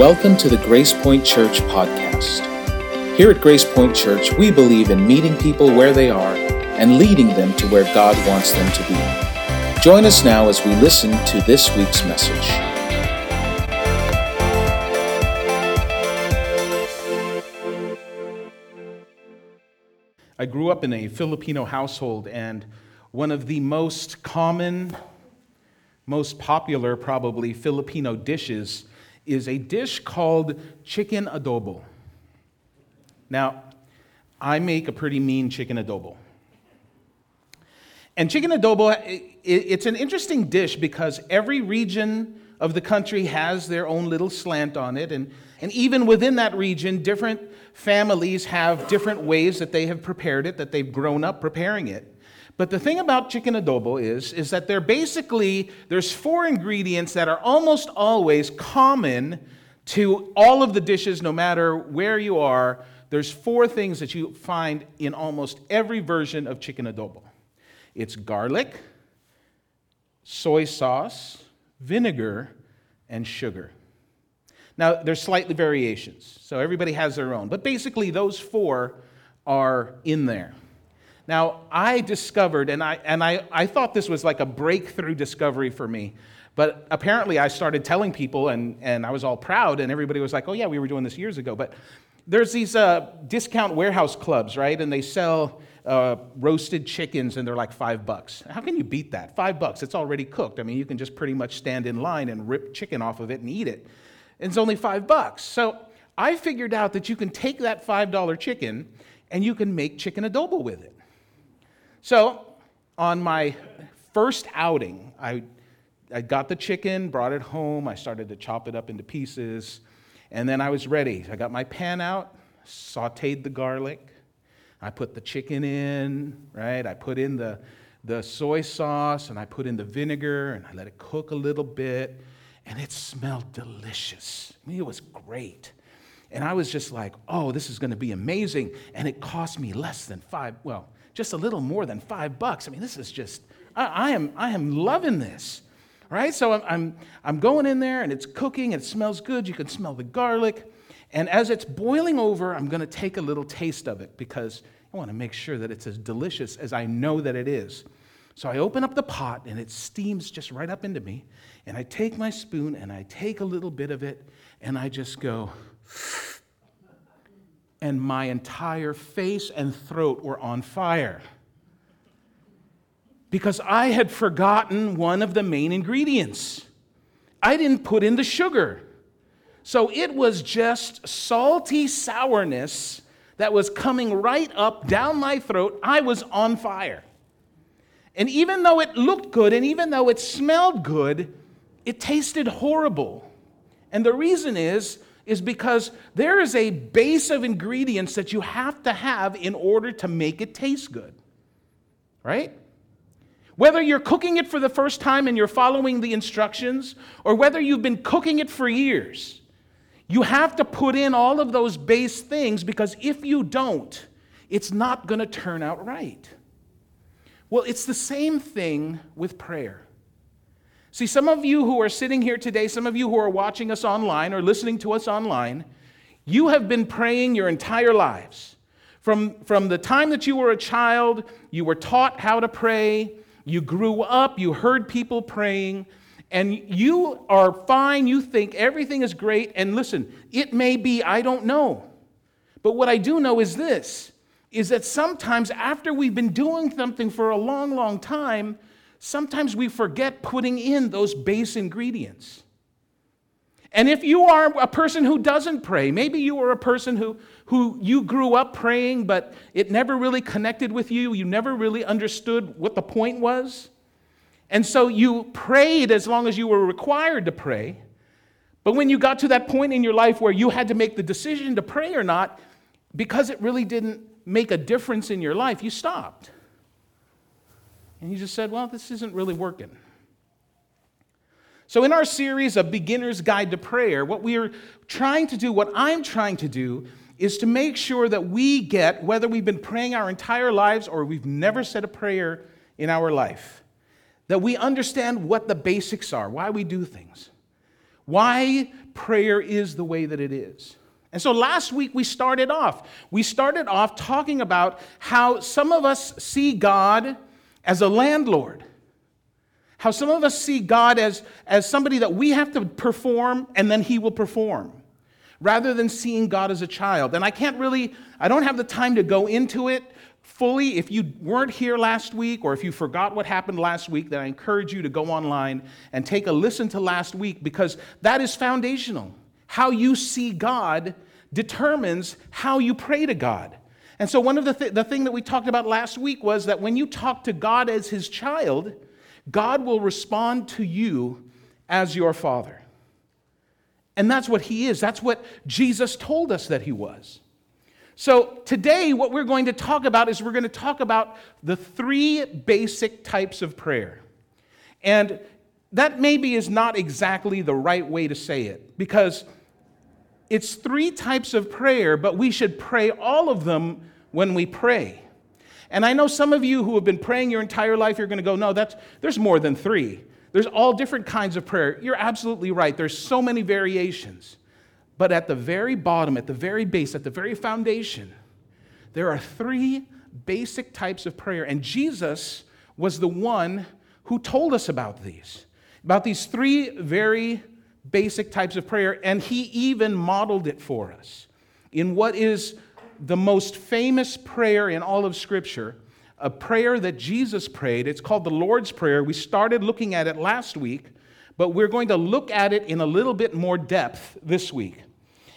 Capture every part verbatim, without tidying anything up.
Welcome to the Grace Point Church podcast. Here at Grace Point Church, we believe in meeting people where they are and leading them to where God wants them to be. Join us now as we listen to this week's message. I grew up in a Filipino household, and one of the most common, most popular, probably, Filipino dishes is a dish called chicken adobo. Now, I make a pretty mean chicken adobo. And chicken adobo, it's an interesting dish because every region of the country has their own little slant on it. And, and even within that region, different families have different ways that they have prepared it, that they've grown up preparing it. But the thing about chicken adobo is, is that they're basically, there's four ingredients that are almost always common to all of the dishes, no matter where you are. There's four things that you find in almost every version of chicken adobo. It's garlic, soy sauce, vinegar, and sugar. Now, there's slightly variations, so everybody has their own. But basically, those four are in there. Now, I discovered, and I and I, I thought this was like a breakthrough discovery for me, but apparently I started telling people, and, and I was all proud, and everybody was like, oh yeah, we were doing this years ago. But there's these uh, discount warehouse clubs, right? And they sell uh, roasted chickens, and they're like five bucks. How can you beat that? Five bucks, it's already cooked. I mean, you can just pretty much stand in line and rip chicken off of it and eat it. And it's only five bucks. So I figured out that you can take that five dollar chicken, and you can make chicken adobo with it. So, on my first outing, I, I got the chicken, brought it home, I started to chop it up into pieces, and then I was ready. I got my pan out, sauteed the garlic, I put the chicken in, right? I put in the, the soy sauce, and I put in the vinegar, and I let it cook a little bit, and it smelled delicious. I mean, it was great. And I was just like, oh, this is going to be amazing, and it cost me less than five, well... just a little more than five bucks. I mean, this is just, I, I am I am loving this, right? So I'm, I'm, I'm going in there, and it's cooking, and it smells good. You can smell the garlic. And as it's boiling over, I'm going to take a little taste of it because I want to make sure that it's as delicious as I know that it is. So I open up the pot, and it steams just right up into me. And I take my spoon, and I take a little bit of it, and I just go... and my entire face and throat were on fire because I had forgotten one of the main ingredients. I didn't put in the sugar. So it was just salty sourness that was coming right up down my throat. I was on fire. And even though it looked good and even though it smelled good, it tasted horrible. And the reason is, is because there is a base of ingredients that you have to have in order to make it taste good, right? Whether you're cooking it for the first time and you're following the instructions, or whether you've been cooking it for years, you have to put in all of those base things because if you don't, it's not going to turn out right. Well, it's the same thing with prayer. See, some of you who are sitting here today, some of you who are watching us online or listening to us online, you have been praying your entire lives. From, from the time that you were a child, you were taught how to pray, you grew up, you heard people praying, and you are fine, you think everything is great, and listen, it may be, I don't know. But what I do know is this, is that sometimes after we've been doing something for a long, long time, sometimes we forget putting in those base ingredients. And if you are a person who doesn't pray, maybe you are a person who, who you grew up praying, but it never really connected with you, you never really understood what the point was, and so you prayed as long as you were required to pray, but when you got to that point in your life where you had to make the decision to pray or not, because it really didn't make a difference in your life, you stopped. And you just said, well, this isn't really working. So in our series of Beginner's Guide to Prayer, what we are trying to do, what I'm trying to do, is to make sure that we get, whether we've been praying our entire lives or we've never said a prayer in our life, that we understand what the basics are, why we do things. why prayer is the way that it is. And so last week we started off. We started off talking about how some of us see God as a landlord. How some of us see God as, as somebody that we have to perform and then he will perform, rather than seeing God as a child. And I can't really, I don't have the time to go into it fully. If you weren't here last week or if you forgot what happened last week, then I encourage you to go online and take a listen to last week, because that is foundational. How you see God determines how you pray to God. And so one of the, th- the thing that we talked about last week was that when you talk to God as his child, God will respond to you as your father. And that's what he is. That's what Jesus told us that he was. So today what we're going to talk about is we're going to talk about the three basic types of prayer. And that maybe is not exactly the right way to say it, because it's three types of prayer, but we should pray all of them when we pray. And I know some of you who have been praying your entire life, you're going to go, no, that's, there's more than three. There's all different kinds of prayer. You're absolutely right. There's so many variations. But at the very bottom, at the very base, at the very foundation, there are three basic types of prayer. And Jesus was the one who told us about these, about these three very basic types of prayer. And he even modeled it for us in what is the most famous prayer in all of Scripture, a prayer that Jesus prayed. It's called the Lord's Prayer. We started looking at it last week, but we're going to look at it in a little bit more depth this week.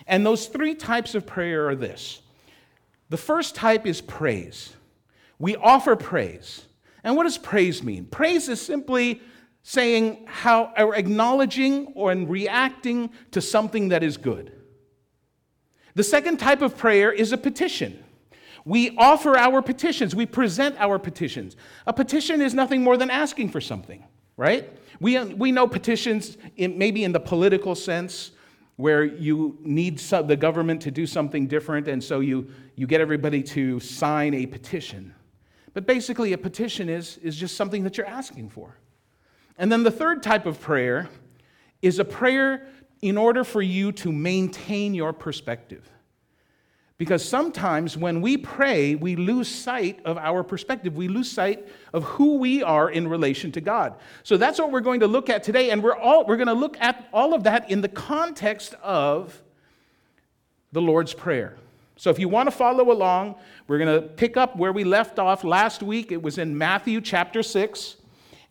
And those three types of prayer are this. The first type is praise. We offer praise. And what does praise mean? Praise is simply saying how, or acknowledging or reacting to something that is good. The second type of prayer is a petition. We offer our petitions. We present our petitions. A petition is nothing more than asking for something, right? We, we know petitions in, maybe in the political sense, where you need some, the government to do something different, and so you, you get everybody to sign a petition. But basically, a petition is, is just something that you're asking for. And then the third type of prayer is a prayer in order for you to maintain your perspective. Because sometimes when we pray, we lose sight of our perspective. We lose sight of who we are in relation to God. So that's what we're going to look at today. And we're all we're going to look at all of that in the context of the Lord's Prayer. So if you want to follow along, we're going to pick up where we left off last week. It was in Matthew chapter six.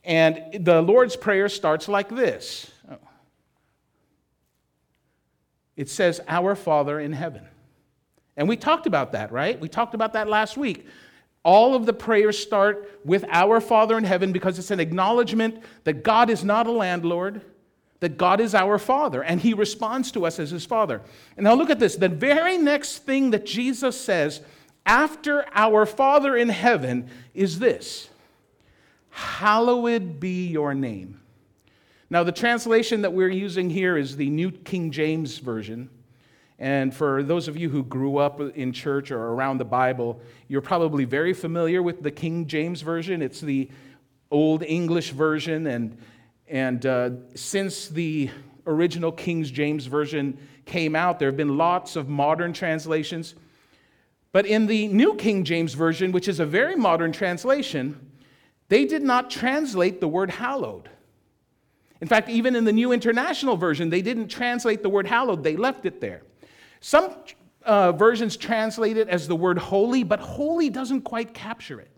And the Lord's Prayer starts like this. It says, "Our Father in heaven." And we talked about that, right? We talked about that last week. All of the prayers start with "Our Father in heaven" because it's an acknowledgement that God is not a landlord, that God is our Father, and he responds to us as his Father. And now look at this. The very next thing that Jesus says after "Our Father in heaven" is this: "Hallowed be your name." Now the translation that we're using here is the New King James Version. And for those of you who grew up in church or around the Bible, you're probably very familiar with the King James Version. It's the Old English Version. And, and uh, since the original King James Version came out, there have been lots of modern translations. But in the New King James Version, which is a very modern translation, they did not translate the word hallowed. In fact, even in the New International Version, they didn't translate the word hallowed. They left it there. Some uh, versions translate it as the word holy, but holy doesn't quite capture it.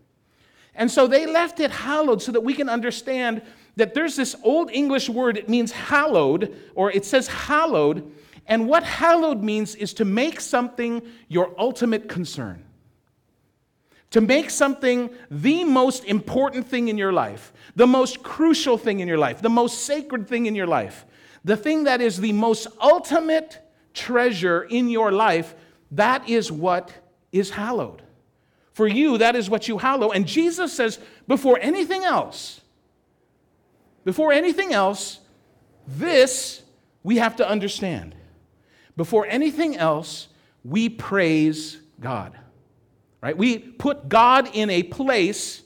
And so they left it hallowed so that we can understand that there's this Old English word. It means hallowed, or it says hallowed. And what hallowed means is to make something your ultimate concern. To make something the most important thing in your life, the most crucial thing in your life, the most sacred thing in your life, the thing that is the most ultimate treasure in your life, that is what is hallowed. For you, that is what you hallow. And Jesus says, before anything else, before anything else, this we have to understand. Before anything else, we praise God. Right? We put God in a place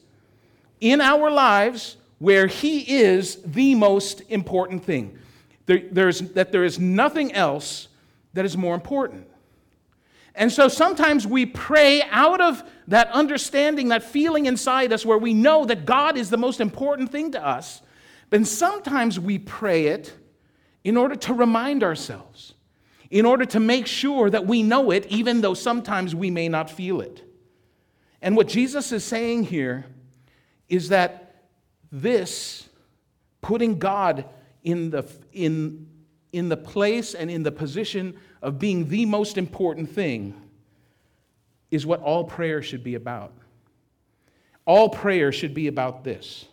in our lives where he is the most important thing. there, there's, that there is nothing else that is more important. And so sometimes we pray out of that understanding, that feeling inside us where we know that God is the most important thing to us. But sometimes we pray it in order to remind ourselves, in order to make sure that we know it, even though sometimes we may not feel it. And what Jesus is saying here is that this, putting God in the in in the place and in the position of being the most important thing, is what all prayer should be about. All prayer should be about this.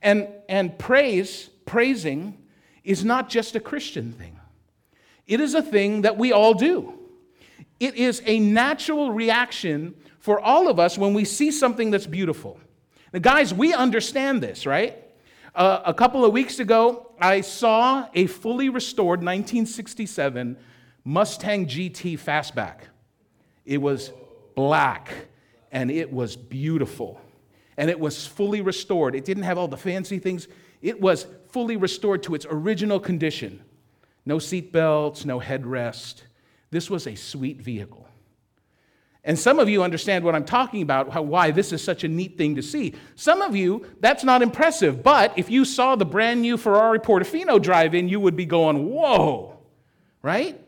And and praise, praising, is not just a Christian thing. It is a thing that we all do. It is a natural reaction for all of us when we see something that's beautiful. Now, guys, we understand this, right? Uh, a couple of weeks ago, I saw a fully restored nineteen sixty-seven Mustang G T Fastback. It was black, and it was beautiful, and it was fully restored. It didn't have all the fancy things. It was fully restored to its original condition. No seat belts, no headrest. This was a sweet vehicle. And some of you understand what I'm talking about, how, why this is such a neat thing to see. Some of you, that's not impressive, but if you saw the brand new Ferrari Portofino drive-in, you would be going, whoa, right?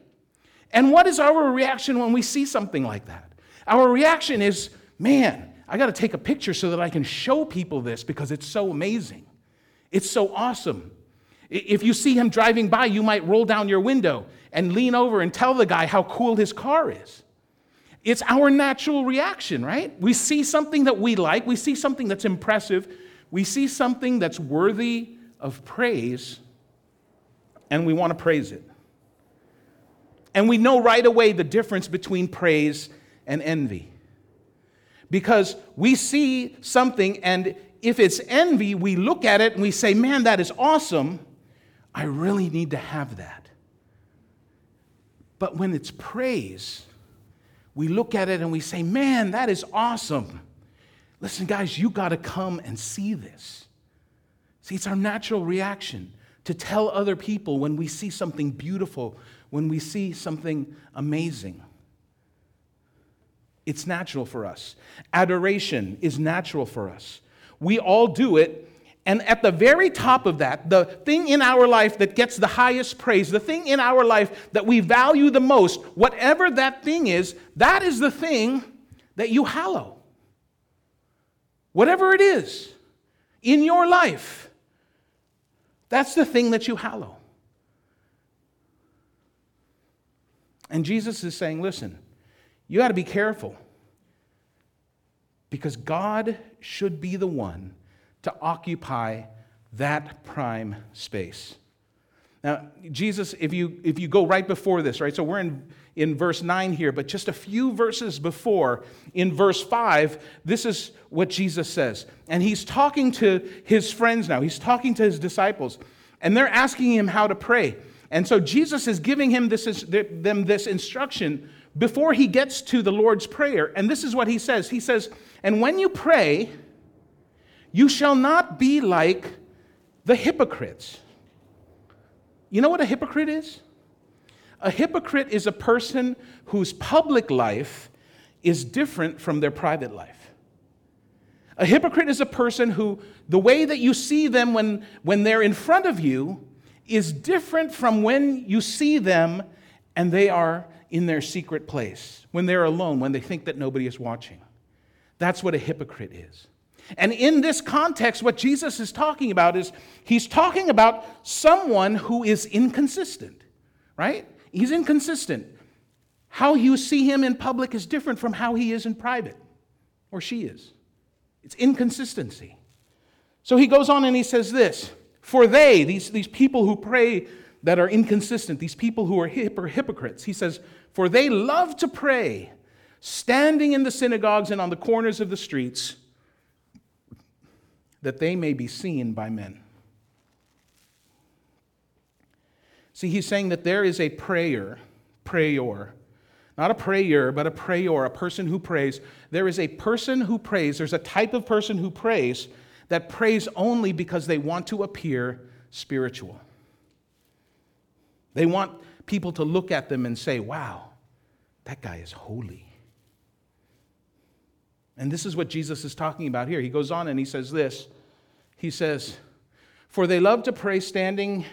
And what is our reaction when we see something like that? Our reaction is, man, I got to take a picture so that I can show people this because it's so amazing. It's so awesome. If you see him driving by, you might roll down your window and lean over and tell the guy how cool his car is. It's our natural reaction, right? We see something that we like. We see something that's impressive. We see something that's worthy of praise, and we want to praise it. And we know right away the difference between praise and envy. Because we see something, and if it's envy, we look at it and we say, man, that is awesome. I really need to have that. But when it's praise, we look at it and we say, man, that is awesome. Listen, guys, you got to come and see this. See, it's our natural reaction to tell other people when we see something beautiful, when we see something amazing. It's natural for us. Adoration is natural for us. We all do it. And at the very top of that, the thing in our life that gets the highest praise, the thing in our life that we value the most, whatever that thing is, that is the thing that you hallow. Whatever it is in your life, that's the thing that you hallow. And Jesus is saying, listen, you got to be careful because God should be the one to occupy that prime space. Now, Jesus, if you if you go right before this, right? So we're in, in verse nine here, but just a few verses before, in verse five, this is what Jesus says. And he's talking to his friends now. He's talking to his disciples, and they're asking him how to pray. And so Jesus is giving him this them this instruction before he gets to the Lord's Prayer. And this is what he says. He says, and when you pray, you shall not be like the hypocrites. You know what a hypocrite is? A hypocrite is a person whose public life is different from their private life. A hypocrite is a person who, the way that you see them when, when they're in front of you is different from when you see them and they are in their secret place, when they're alone, when they think that nobody is watching. That's what a hypocrite is. And in this context, what Jesus is talking about is he's talking about someone who is inconsistent, right? He's inconsistent. How you see him in public is different from how he is in private, or she is. It's inconsistency. So he goes on and he says this, for they, these, these people who pray that are inconsistent, these people who are hip or hypocrites, he says, for they love to pray, standing in the synagogues and on the corners of the streets, that they may be seen by men. See, he's saying that there is a prayer, prayer, not a prayer, but a prayer, a person who prays. There is a person who prays, there's a type of person who prays that prays only because they want to appear spiritual. They want people to look at them and say, wow, that guy is holy. And this is what Jesus is talking about here. He goes on and he says this. He says, for they love to pray standing.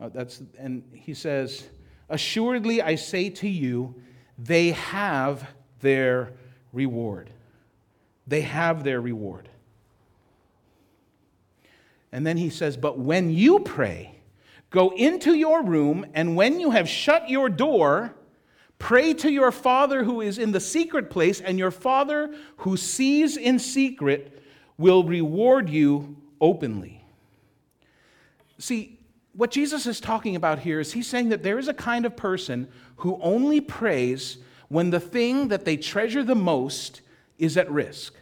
Oh, that's, and he says, assuredly I say to you, they have their reward. They have their reward. And then he says, but when you pray, go into your room, and when you have shut your door, pray to your Father who is in the secret place, and your Father who sees in secret will reward you openly. See, what Jesus is talking about here is he's saying that there is a kind of person who only prays when the thing that they treasure the most is at risk.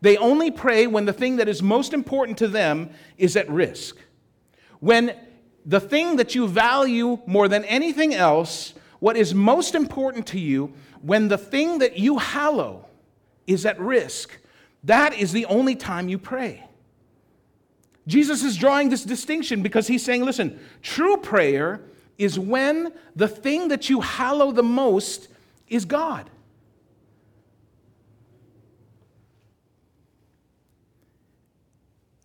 They only pray when the thing that is most important to them is at risk. When the thing that you value more than anything else, what is most important to you, when the thing that you hallow is at risk, that is the only time you pray. Jesus is drawing this distinction because he's saying, listen, true prayer is when the thing that you hallow the most is God.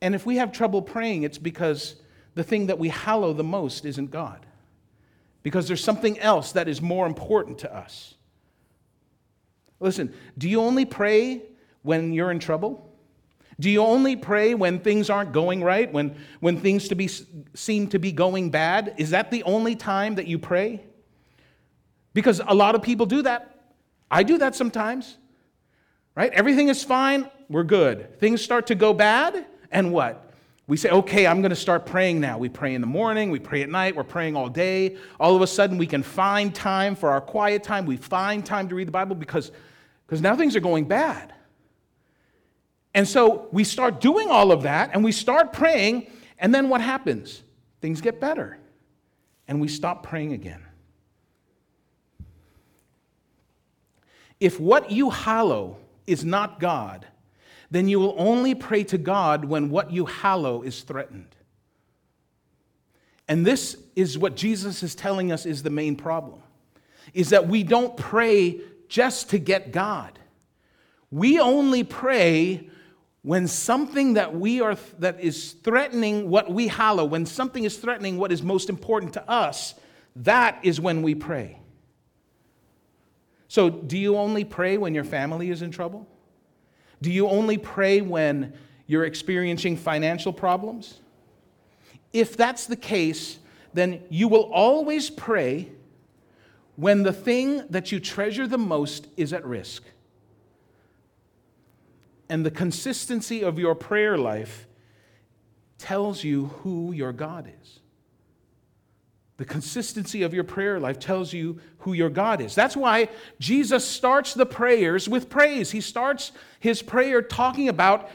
And if we have trouble praying, it's because the thing that we hallow the most isn't God. Because there's something else that is more important to us. Listen, do you only pray when you're in trouble? Do you only pray when things aren't going right, when, when things to be, seem to be going bad? Is that the only time that you pray? Because a lot of people do that. I do that sometimes. Right? Everything is fine. We're good. Things start to go bad. And what? We say, okay, I'm going to start praying now. We pray in the morning, we pray at night, we're praying all day. All of a sudden, we can find time for our quiet time. We find time to read the Bible because, because now things are going bad. And so we start doing all of that, and we start praying, and then what happens? Things get better, and we stop praying again. If what you hallow is not God, then you will only pray to God when what you hallow is threatened. And this is what Jesus is telling us is the main problem, is that we don't pray just to get God. We only pray when something that we are that is threatening what we hallow, when something is threatening what is most important to us, that is when we pray. So do you only pray when your family is in trouble? Do you only pray when you're experiencing financial problems? If that's the case, then you will always pray when the thing that you treasure the most is at risk. And the consistency of your prayer life tells you who your God is. The consistency of your prayer life tells you who your God is. That's why Jesus starts the prayers with praise. He starts his prayer talking about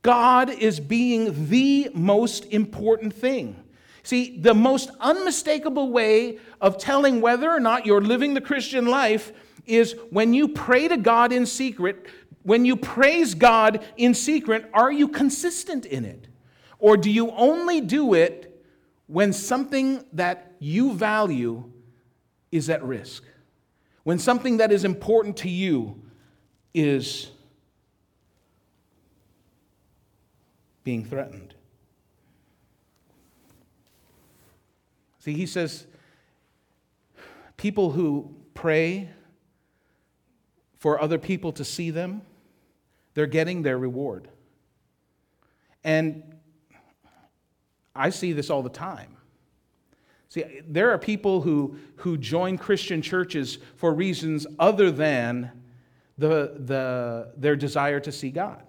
God is being the most important thing. See, the most unmistakable way of telling whether or not you're living the Christian life is when you pray to God in secret, when you praise God in secret, are you consistent in it? Or do you only do it when something that you value is at risk, when something that is important to you is being threatened? See, he says, people who pray for other people to see them, they're getting their reward. And I see this all the time. See, there are people who, who join Christian churches for reasons other than the, the, their desire to see God.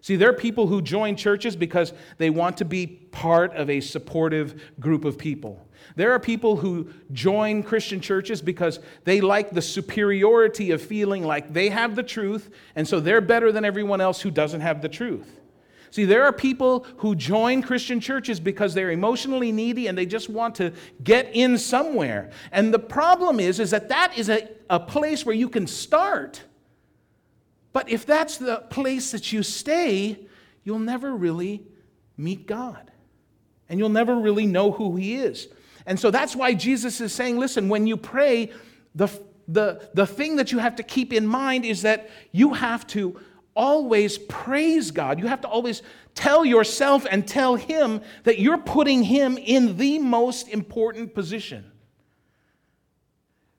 See, there are people who join churches because they want to be part of a supportive group of people. There are people who join Christian churches because they like the superiority of feeling like they have the truth, and so they're better than everyone else who doesn't have the truth. See, there are people who join Christian churches because they're emotionally needy and they just want to get in somewhere. And the problem is, is that that is a, a place where you can start. But if that's the place that you stay, you'll never really meet God. And you'll never really know who He is. And so that's why Jesus is saying, listen, when you pray, the, the, the thing that you have to keep in mind is that you have to always praise God. You have to always tell yourself and tell Him that you're putting Him in the most important position.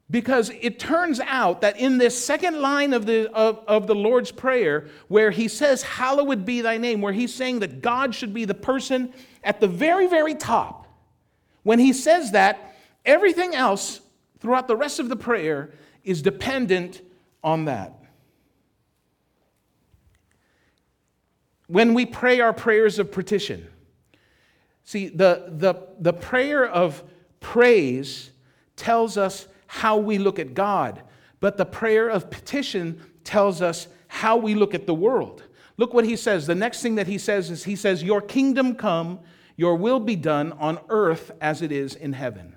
Because it turns out that in this second line of the, of, of the Lord's Prayer, where He says, hallowed be thy name, where He's saying that God should be the person at the very, very top, when He says that, everything else throughout the rest of the prayer is dependent on that. When we pray our prayers of petition, see, the, the, the prayer of praise tells us how we look at God, but the prayer of petition tells us how we look at the world. Look what he says. The next thing that he says is, he says, your kingdom come, your will be done on earth as it is in heaven.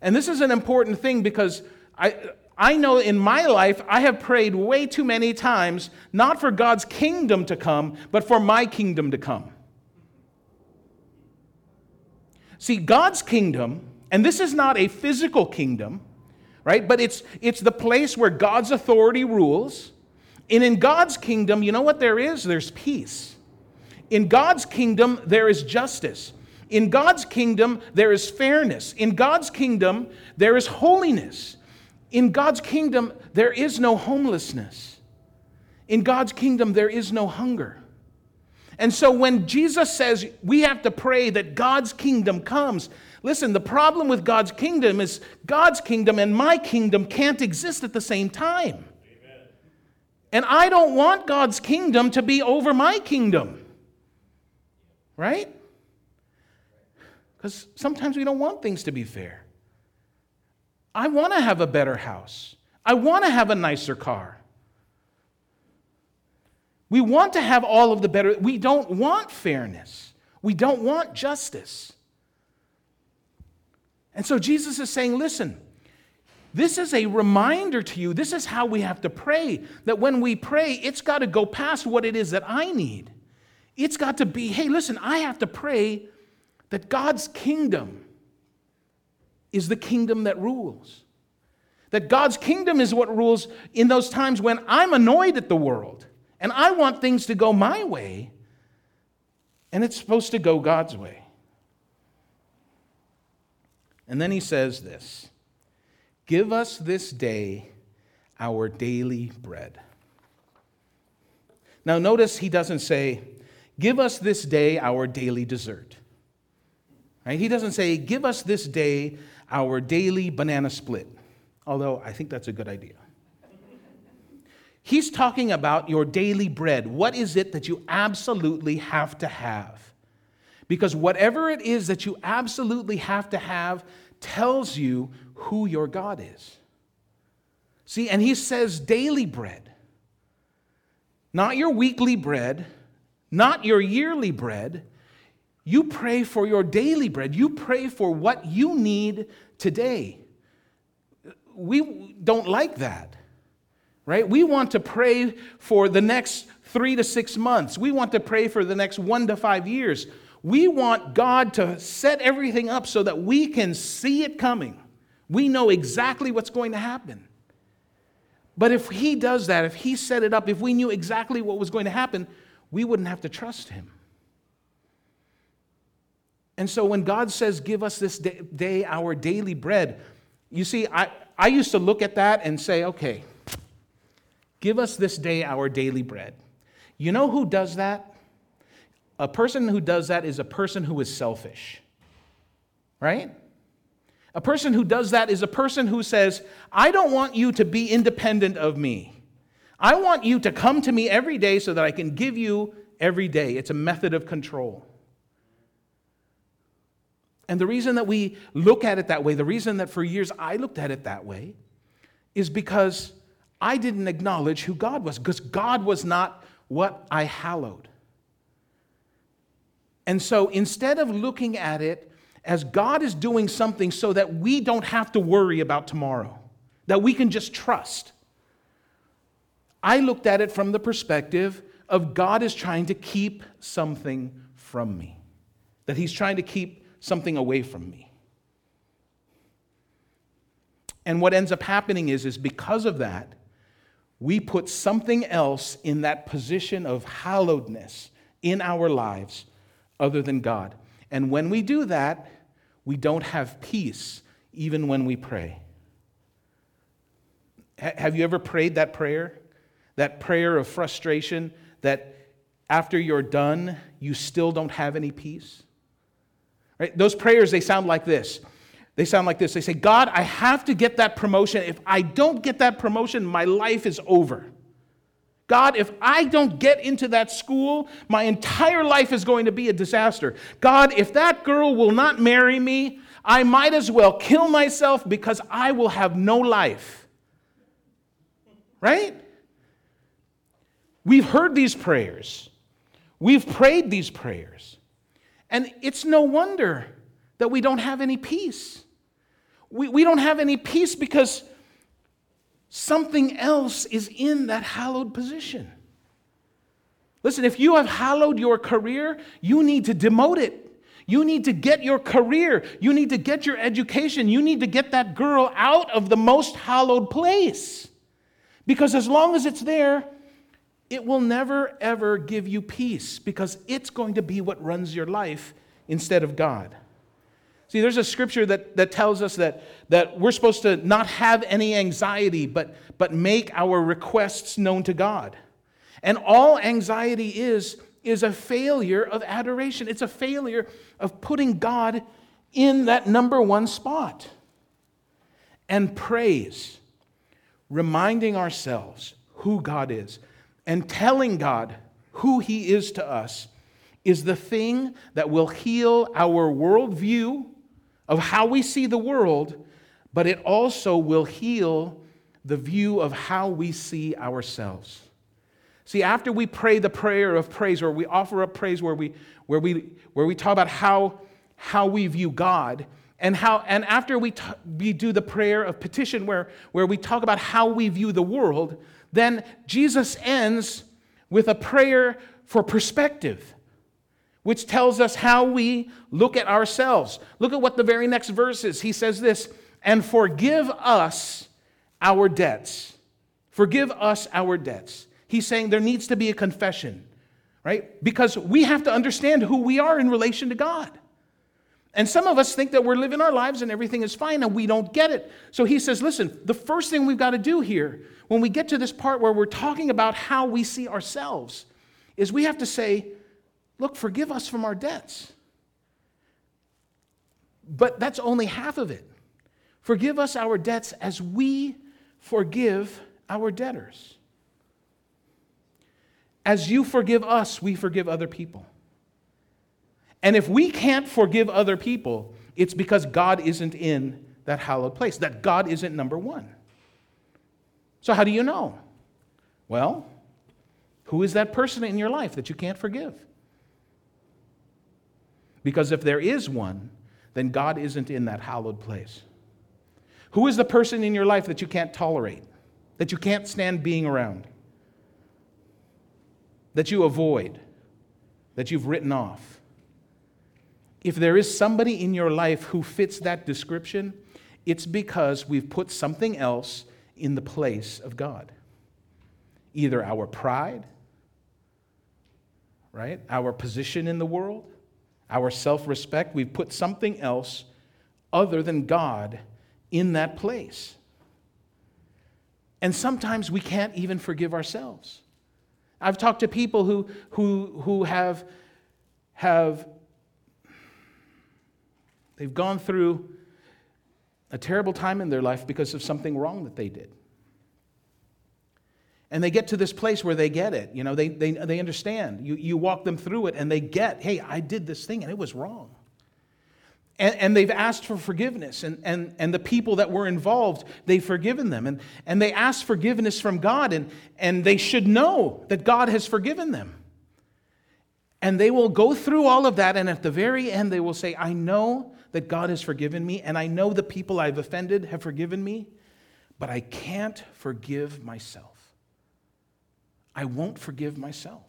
And this is an important thing, because I I know in my life I have prayed way too many times, not for God's kingdom to come, but for my kingdom to come. See, God's kingdom, and this is not a physical kingdom, right? But it's it's the place where God's authority rules. And in God's kingdom, you know what there is? There's peace. In God's kingdom, there is justice. In God's kingdom, there is fairness. In God's kingdom, there is holiness. In God's kingdom, there is no homelessness. In God's kingdom, there is no hunger. And so when Jesus says we have to pray that God's kingdom comes, listen, the problem with God's kingdom is God's kingdom and my kingdom can't exist at the same time. Amen. And I don't want God's kingdom to be over my kingdom, right? Because sometimes we don't want things to be fair. I want to have a better house. I want to have a nicer car. We want to have all of the better. We don't want fairness. We don't want justice. And so Jesus is saying, listen, this is a reminder to you. This is how we have to pray, that when we pray, it's got to go past what it is that I need. It's got to be, hey, listen, I have to pray that God's kingdom is the kingdom that rules. That God's kingdom is what rules in those times when I'm annoyed at the world. And I want things to go my way, and it's supposed to go God's way. And then he says this, give us this day our daily bread. Now notice he doesn't say, give us this day our daily dessert. Right? He doesn't say, give us this day our daily banana split, although I think that's a good idea. He's talking about your daily bread. What is it that you absolutely have to have? Because whatever it is that you absolutely have to have tells you who your God is. See, and he says daily bread. Not your weekly bread, not your yearly bread. You pray for your daily bread. You pray for what you need today. We don't like that. Right? We want to pray for the next three to six months. We want to pray for the next one to five years. We want God to set everything up so that we can see it coming. We know exactly what's going to happen. But if He does that, if He set it up, if we knew exactly what was going to happen, we wouldn't have to trust Him. And so when God says, give us this day our daily bread, you see, I, I used to look at that and say, okay, give us this day our daily bread. You know who does that? A person who does that is a person who is selfish, right? A person who does that is a person who says, I don't want you to be independent of me. I want you to come to me every day so that I can give you every day. It's a method of control. And the reason that we look at it that way, the reason that for years I looked at it that way, is because I didn't acknowledge who God was, because God was not what I hallowed. And so instead of looking at it as God is doing something so that we don't have to worry about tomorrow, that we can just trust, I looked at it from the perspective of God is trying to keep something from me, that He's trying to keep something away from me. And what ends up happening is, is because of that, we put something else in that position of hallowedness in our lives other than God. And when we do that, we don't have peace even when we pray. H- have you ever prayed that prayer? That prayer of frustration that after you're done, you still don't have any peace? Right? Those prayers, they sound like this. They sound like this. They say, God, I have to get that promotion. If I don't get that promotion, my life is over. God, if I don't get into that school, my entire life is going to be a disaster. God, if that girl will not marry me, I might as well kill myself because I will have no life. Right? We've heard these prayers. We've prayed these prayers. And it's no wonder that we don't have any peace. We, we don't have any peace because something else is in that hallowed position. Listen, if you have hallowed your career, you need to demote it. You need to get your career. You need to get your education. You need to get that girl out of the most hallowed place. Because as long as it's there, it will never, ever give you peace because it's going to be what runs your life instead of God. See, there's a scripture that, that tells us that, that we're supposed to not have any anxiety, but, but make our requests known to God. And all anxiety is, is a failure of adoration. It's a failure of putting God in that number one spot. And praise, reminding ourselves who God is, and telling God who He is to us is the thing that will heal our worldview of how we see the world, but it also will heal the view of how we see ourselves. See, after we pray the prayer of praise, or we offer up praise where we where we where we talk about how how we view God, and how and after we t- we do the prayer of petition where where we talk about how we view the world, then Jesus ends with a prayer for perspective, which tells us how we look at ourselves. Look at what the very next verse is. He says this, and forgive us our debts. Forgive us our debts. He's saying there needs to be a confession, right? Because we have to understand who we are in relation to God. And some of us think that we're living our lives and everything is fine and we don't get it. So he says, listen, the first thing we've got to do here, when we get to this part where we're talking about how we see ourselves, is we have to say, look, forgive us from our debts. But that's only half of it. Forgive us our debts as we forgive our debtors. As you forgive us, we forgive other people. And if we can't forgive other people, it's because God isn't in that hallowed place, that God isn't number one. So how do you know? Well, who is that person in your life that you can't forgive? Because if there is one, then God isn't in that hallowed place. Who is the person in your life that you can't tolerate, that you can't stand being around, that you avoid, that you've written off? If there is somebody in your life who fits that description, it's because we've put something else in the place of God. Either our pride, right? Our position in the world, our self-respect, we've put something else other than God in that place. And sometimes we can't even forgive ourselves. I've talked to people who who who have have they've gone through a terrible time in their life because of something wrong that they did. And they get to this place where they get it. You know, they they they understand. You you walk them through it and they get, hey, I did this thing and it was wrong. And, and they've asked for forgiveness. And, and, and the people that were involved, they've forgiven them. And, and they ask forgiveness from God. And, and they should know that God has forgiven them. And they will go through all of that. And at the very end, they will say, I know that God has forgiven me. And I know the people I've offended have forgiven me. But I can't forgive myself. I won't forgive myself.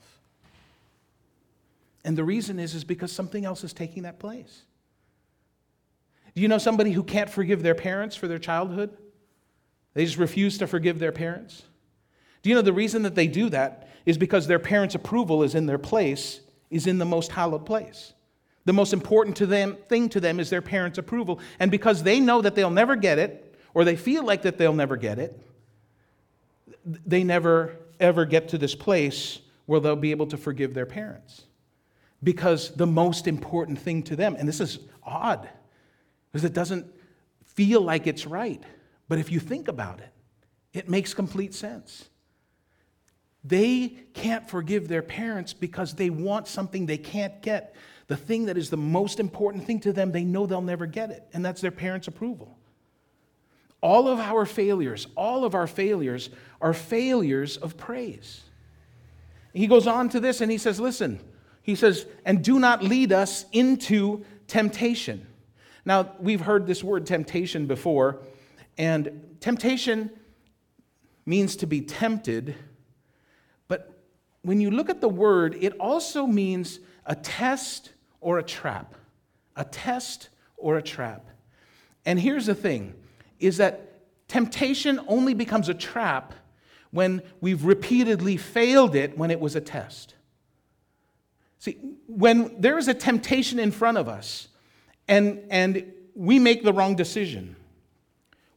And the reason is, is because something else is taking that place. Do you know somebody who can't forgive their parents for their childhood? They just refuse to forgive their parents. Do you know the reason that they do that is because their parents' approval is in their place, is in the most hallowed place. The most important to them, thing to them is their parents' approval. And because they know that they'll never get it, or they feel like that they'll never get it, they never ever get to this place where they'll be able to forgive their parents. Because the most important thing to them, and this is odd, because it doesn't feel like it's right. But if you think about it, it makes complete sense. They can't forgive their parents because they want something they can't get. The thing that is the most important thing to them, they know they'll never get it, and that's their parents' approval. All of our failures, all of our failures are failures of praise. He goes on to this and he says, listen, he says, and do not lead us into temptation. Now, we've heard this word temptation before, and temptation means to be tempted, but when you look at the word, it also means a test or a trap. A test or a trap. And here's the thing, is that temptation only becomes a trap when we've repeatedly failed it when it was a test. See, when there is a temptation in front of us, and, and we make the wrong decision,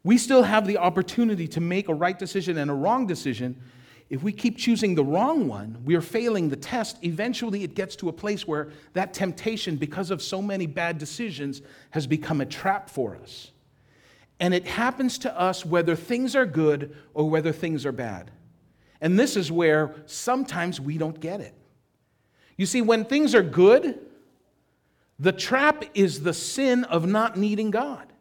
we still have the opportunity to make a right decision and a wrong decision. If we keep choosing the wrong one, we are failing the test. Eventually, it gets to a place where that temptation, because of so many bad decisions, has become a trap for us. And it happens to us whether things are good or whether things are bad. And this is where sometimes we don't get it. You see, when things are good, the trap is the sin of not needing God.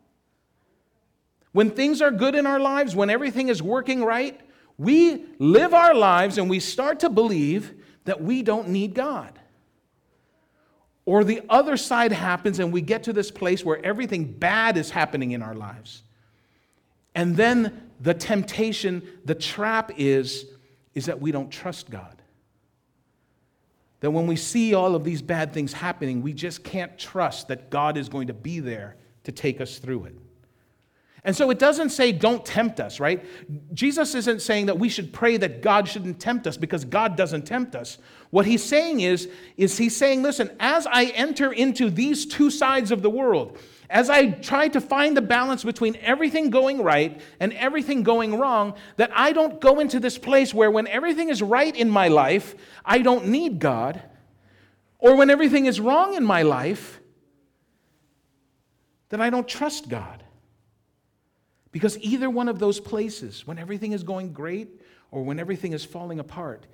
When things are good in our lives, when everything is working right, we live our lives and we start to believe that we don't need God. Or the other side happens and we get to this place where everything bad is happening in our lives. And then the temptation, the trap is, is that we don't trust God. That when we see all of these bad things happening, we just can't trust that God is going to be there to take us through it. And so it doesn't say don't tempt us, right? Jesus isn't saying that we should pray that God shouldn't tempt us because God doesn't tempt us. What he's saying is, is he's saying, listen, as I enter into these two sides of the world, as I try to find the balance between everything going right and everything going wrong, that I don't go into this place where when everything is right in my life, I don't need God, or when everything is wrong in my life, that I don't trust God. Because either one of those places, when everything is going great or when everything is falling apart,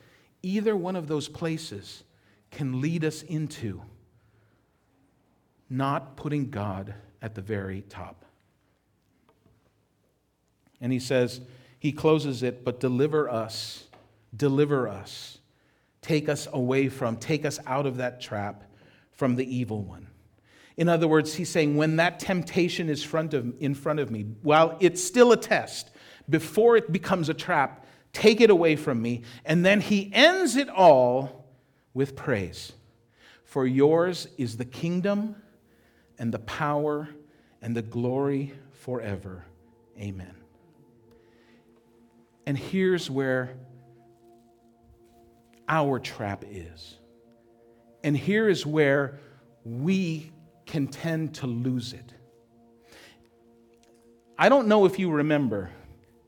either one of those places can lead us into not putting God at the very top. And he says, he closes it, but deliver us, deliver us, take us away from, take us out of that trap from the evil one. In other words, he's saying, when that temptation is front of, in front of me, while it's still a test, before it becomes a trap, take it away from me. And then he ends it all with praise. For yours is the kingdom and the power and the glory forever. Amen. And here's where our trap is. And here is where we can tend to lose it. I don't know if you remember,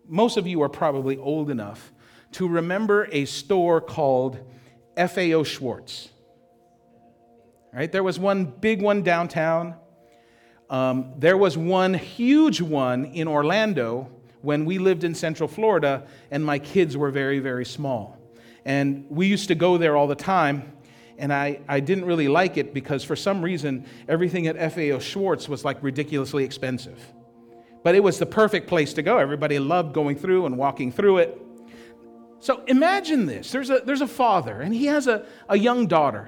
most of you are probably old enough to remember a store called F A O Schwarz. Right? There was one big one downtown. Um, there was one huge one in Orlando when we lived in Central Florida and my kids were very, very small. And we used to go there all the time. And I, I didn't really like it because for some reason, everything at F A O Schwarz was like ridiculously expensive. But it was the perfect place to go. Everybody loved going through and walking through it. So imagine this. There's a, there's a father, and he has a, a young daughter.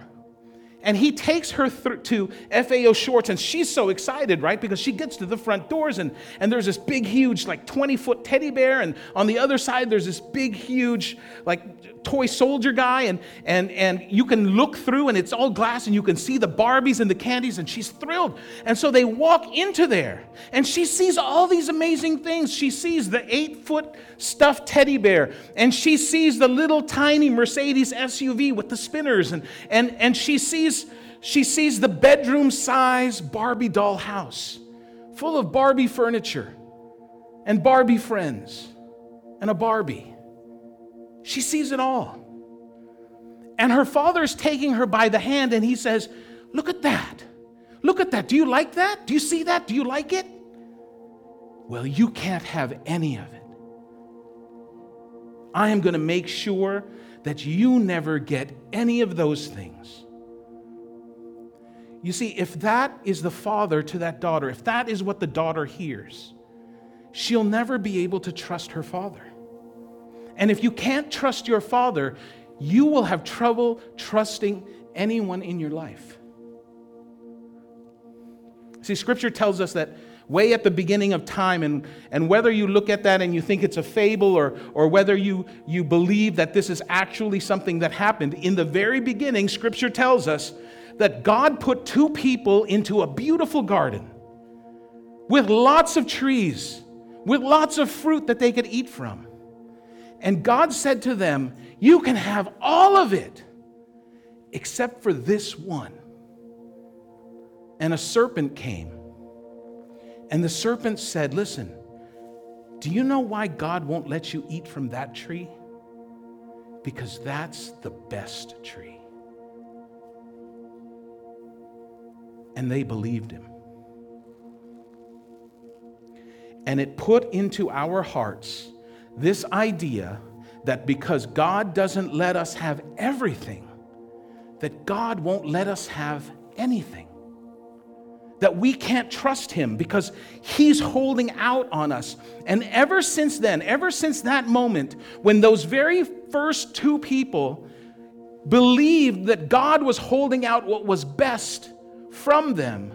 And he takes her th- to F A O Schwarz, and she's so excited, right? Because she gets to the front doors, and, and there's this big, huge, like twenty-foot teddy bear, and on the other side there's this big, huge, like toy soldier guy, and, and, and you can look through, and it's all glass, and you can see the Barbies and the candies, and she's thrilled. And so they walk into there, and she sees all these amazing things. She sees the eight-foot stuffed teddy bear, and she sees the little tiny Mercedes S U V with the spinners, and, and, and she sees She sees the bedroom-size Barbie doll house full of Barbie furniture and Barbie friends and a Barbie. She sees it all. And her father's taking her by the hand, and he says, "Look at that. Look at that. Do you like that? Do you see that? Do you like it? Well, you can't have any of it. I am going to make sure that you never get any of those things." You see, if that is the father to that daughter, if that is what the daughter hears, she'll never be able to trust her father. And if you can't trust your father, you will have trouble trusting anyone in your life. See, Scripture tells us that way at the beginning of time, and, and whether you look at that and you think it's a fable or, or whether you, you believe that this is actually something that happened, in the very beginning, Scripture tells us that God put two people into a beautiful garden with lots of trees, with lots of fruit that they could eat from. And God said to them, "You can have all of it except for this one." And a serpent came. And the serpent said, "Listen, do you know why God won't let you eat from that tree? Because that's the best tree." And they believed him. And it put into our hearts this idea that because God doesn't let us have everything, that God won't let us have anything. That we can't trust him because he's holding out on us. And ever since then, ever since that moment, when those very first two people believed that God was holding out what was best from them,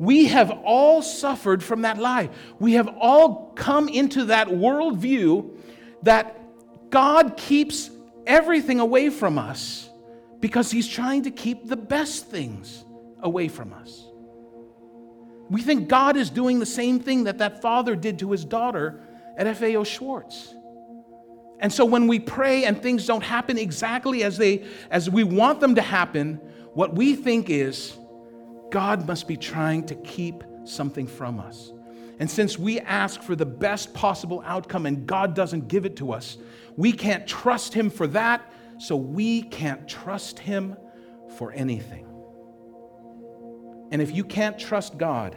we have all suffered from that lie. We have all come into that worldview that God keeps everything away from us because he's trying to keep the best things away from us. We think God is doing the same thing that that father did to his daughter at F A O Schwarz. And so when we pray and things don't happen exactly as they as we want them to happen, what we think is, God must be trying to keep something from us. And since we ask for the best possible outcome and God doesn't give it to us, we can't trust him for that, so we can't trust him for anything. And if you can't trust God,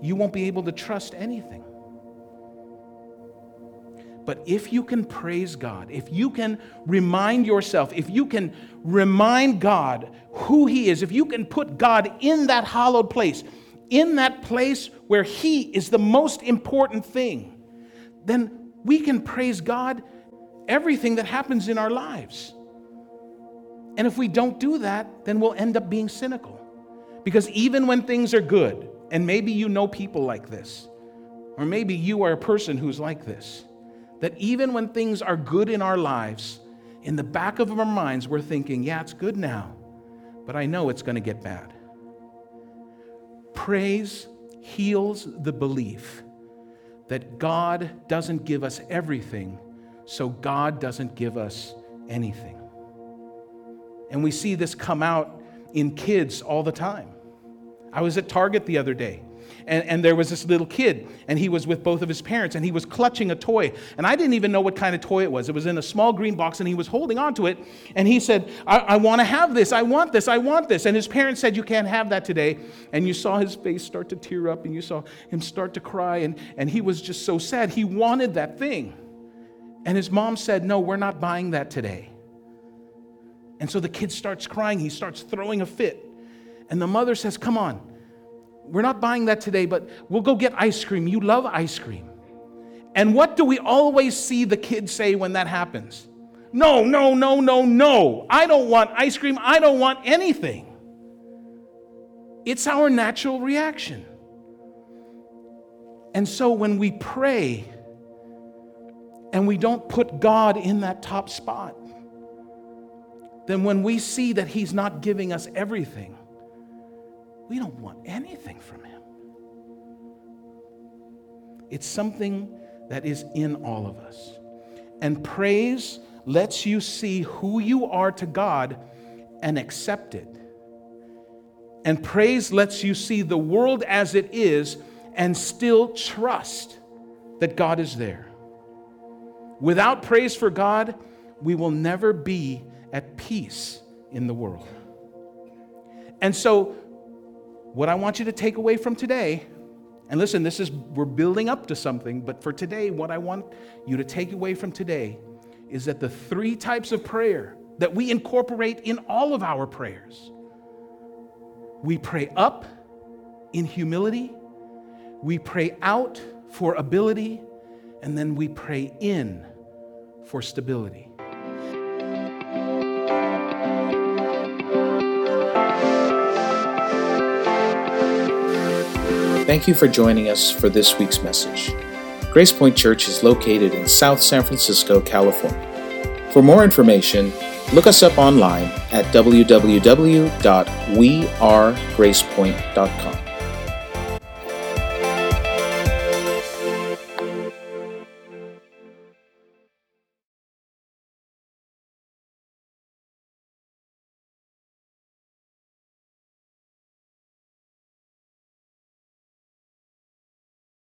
you won't be able to trust anything. But if you can praise God, if you can remind yourself, if you can remind God who he is, if you can put God in that hallowed place, in that place where he is the most important thing, then we can praise God everything that happens in our lives. And if we don't do that, then we'll end up being cynical. Because even when things are good, and maybe you know people like this, or maybe you are a person who's like this, that even when things are good in our lives, in the back of our minds, we're thinking, yeah, it's good now, but I know it's going to get bad. Praise heals the belief that God doesn't give us everything, so God doesn't give us anything. And we see this come out in kids all the time. I was at Target the other day. And, and there was this little kid, and he was with both of his parents, and he was clutching a toy. And I didn't even know what kind of toy it was. It was in a small green box, and he was holding on to it. And he said, I, I want to have this. I want this. I want this. And his parents said, "You can't have that today." And you saw his face start to tear up, and you saw him start to cry. And, and he was just so sad. He wanted that thing. And his mom said, "No, we're not buying that today." And so the kid starts crying. He starts throwing a fit. And the mother says, "Come on. We're not buying that today, but we'll go get ice cream. You love ice cream." And what do we always see the kids say when that happens? No, no, no, no, no. I don't want ice cream. I don't want anything. It's our natural reaction. And so when we pray and we don't put God in that top spot, then when we see that He's not giving us everything, we don't want anything from Him. It's something that is in all of us. And praise lets you see who you are to God and accept it. And praise lets you see the world as it is and still trust that God is there. Without praise for God, we will never be at peace in the world. And so, what I want you to take away from today, and listen, this is, we're building up to something, but for today, what I want you to take away from today is that the three types of prayer that we incorporate in all of our prayers, we pray up in humility, we pray out for ability, and then we pray in for stability. Thank you for joining us for this week's message. Grace Point Church is located in South San Francisco, California. For more information, look us up online at w w w dot we are grace point dot com.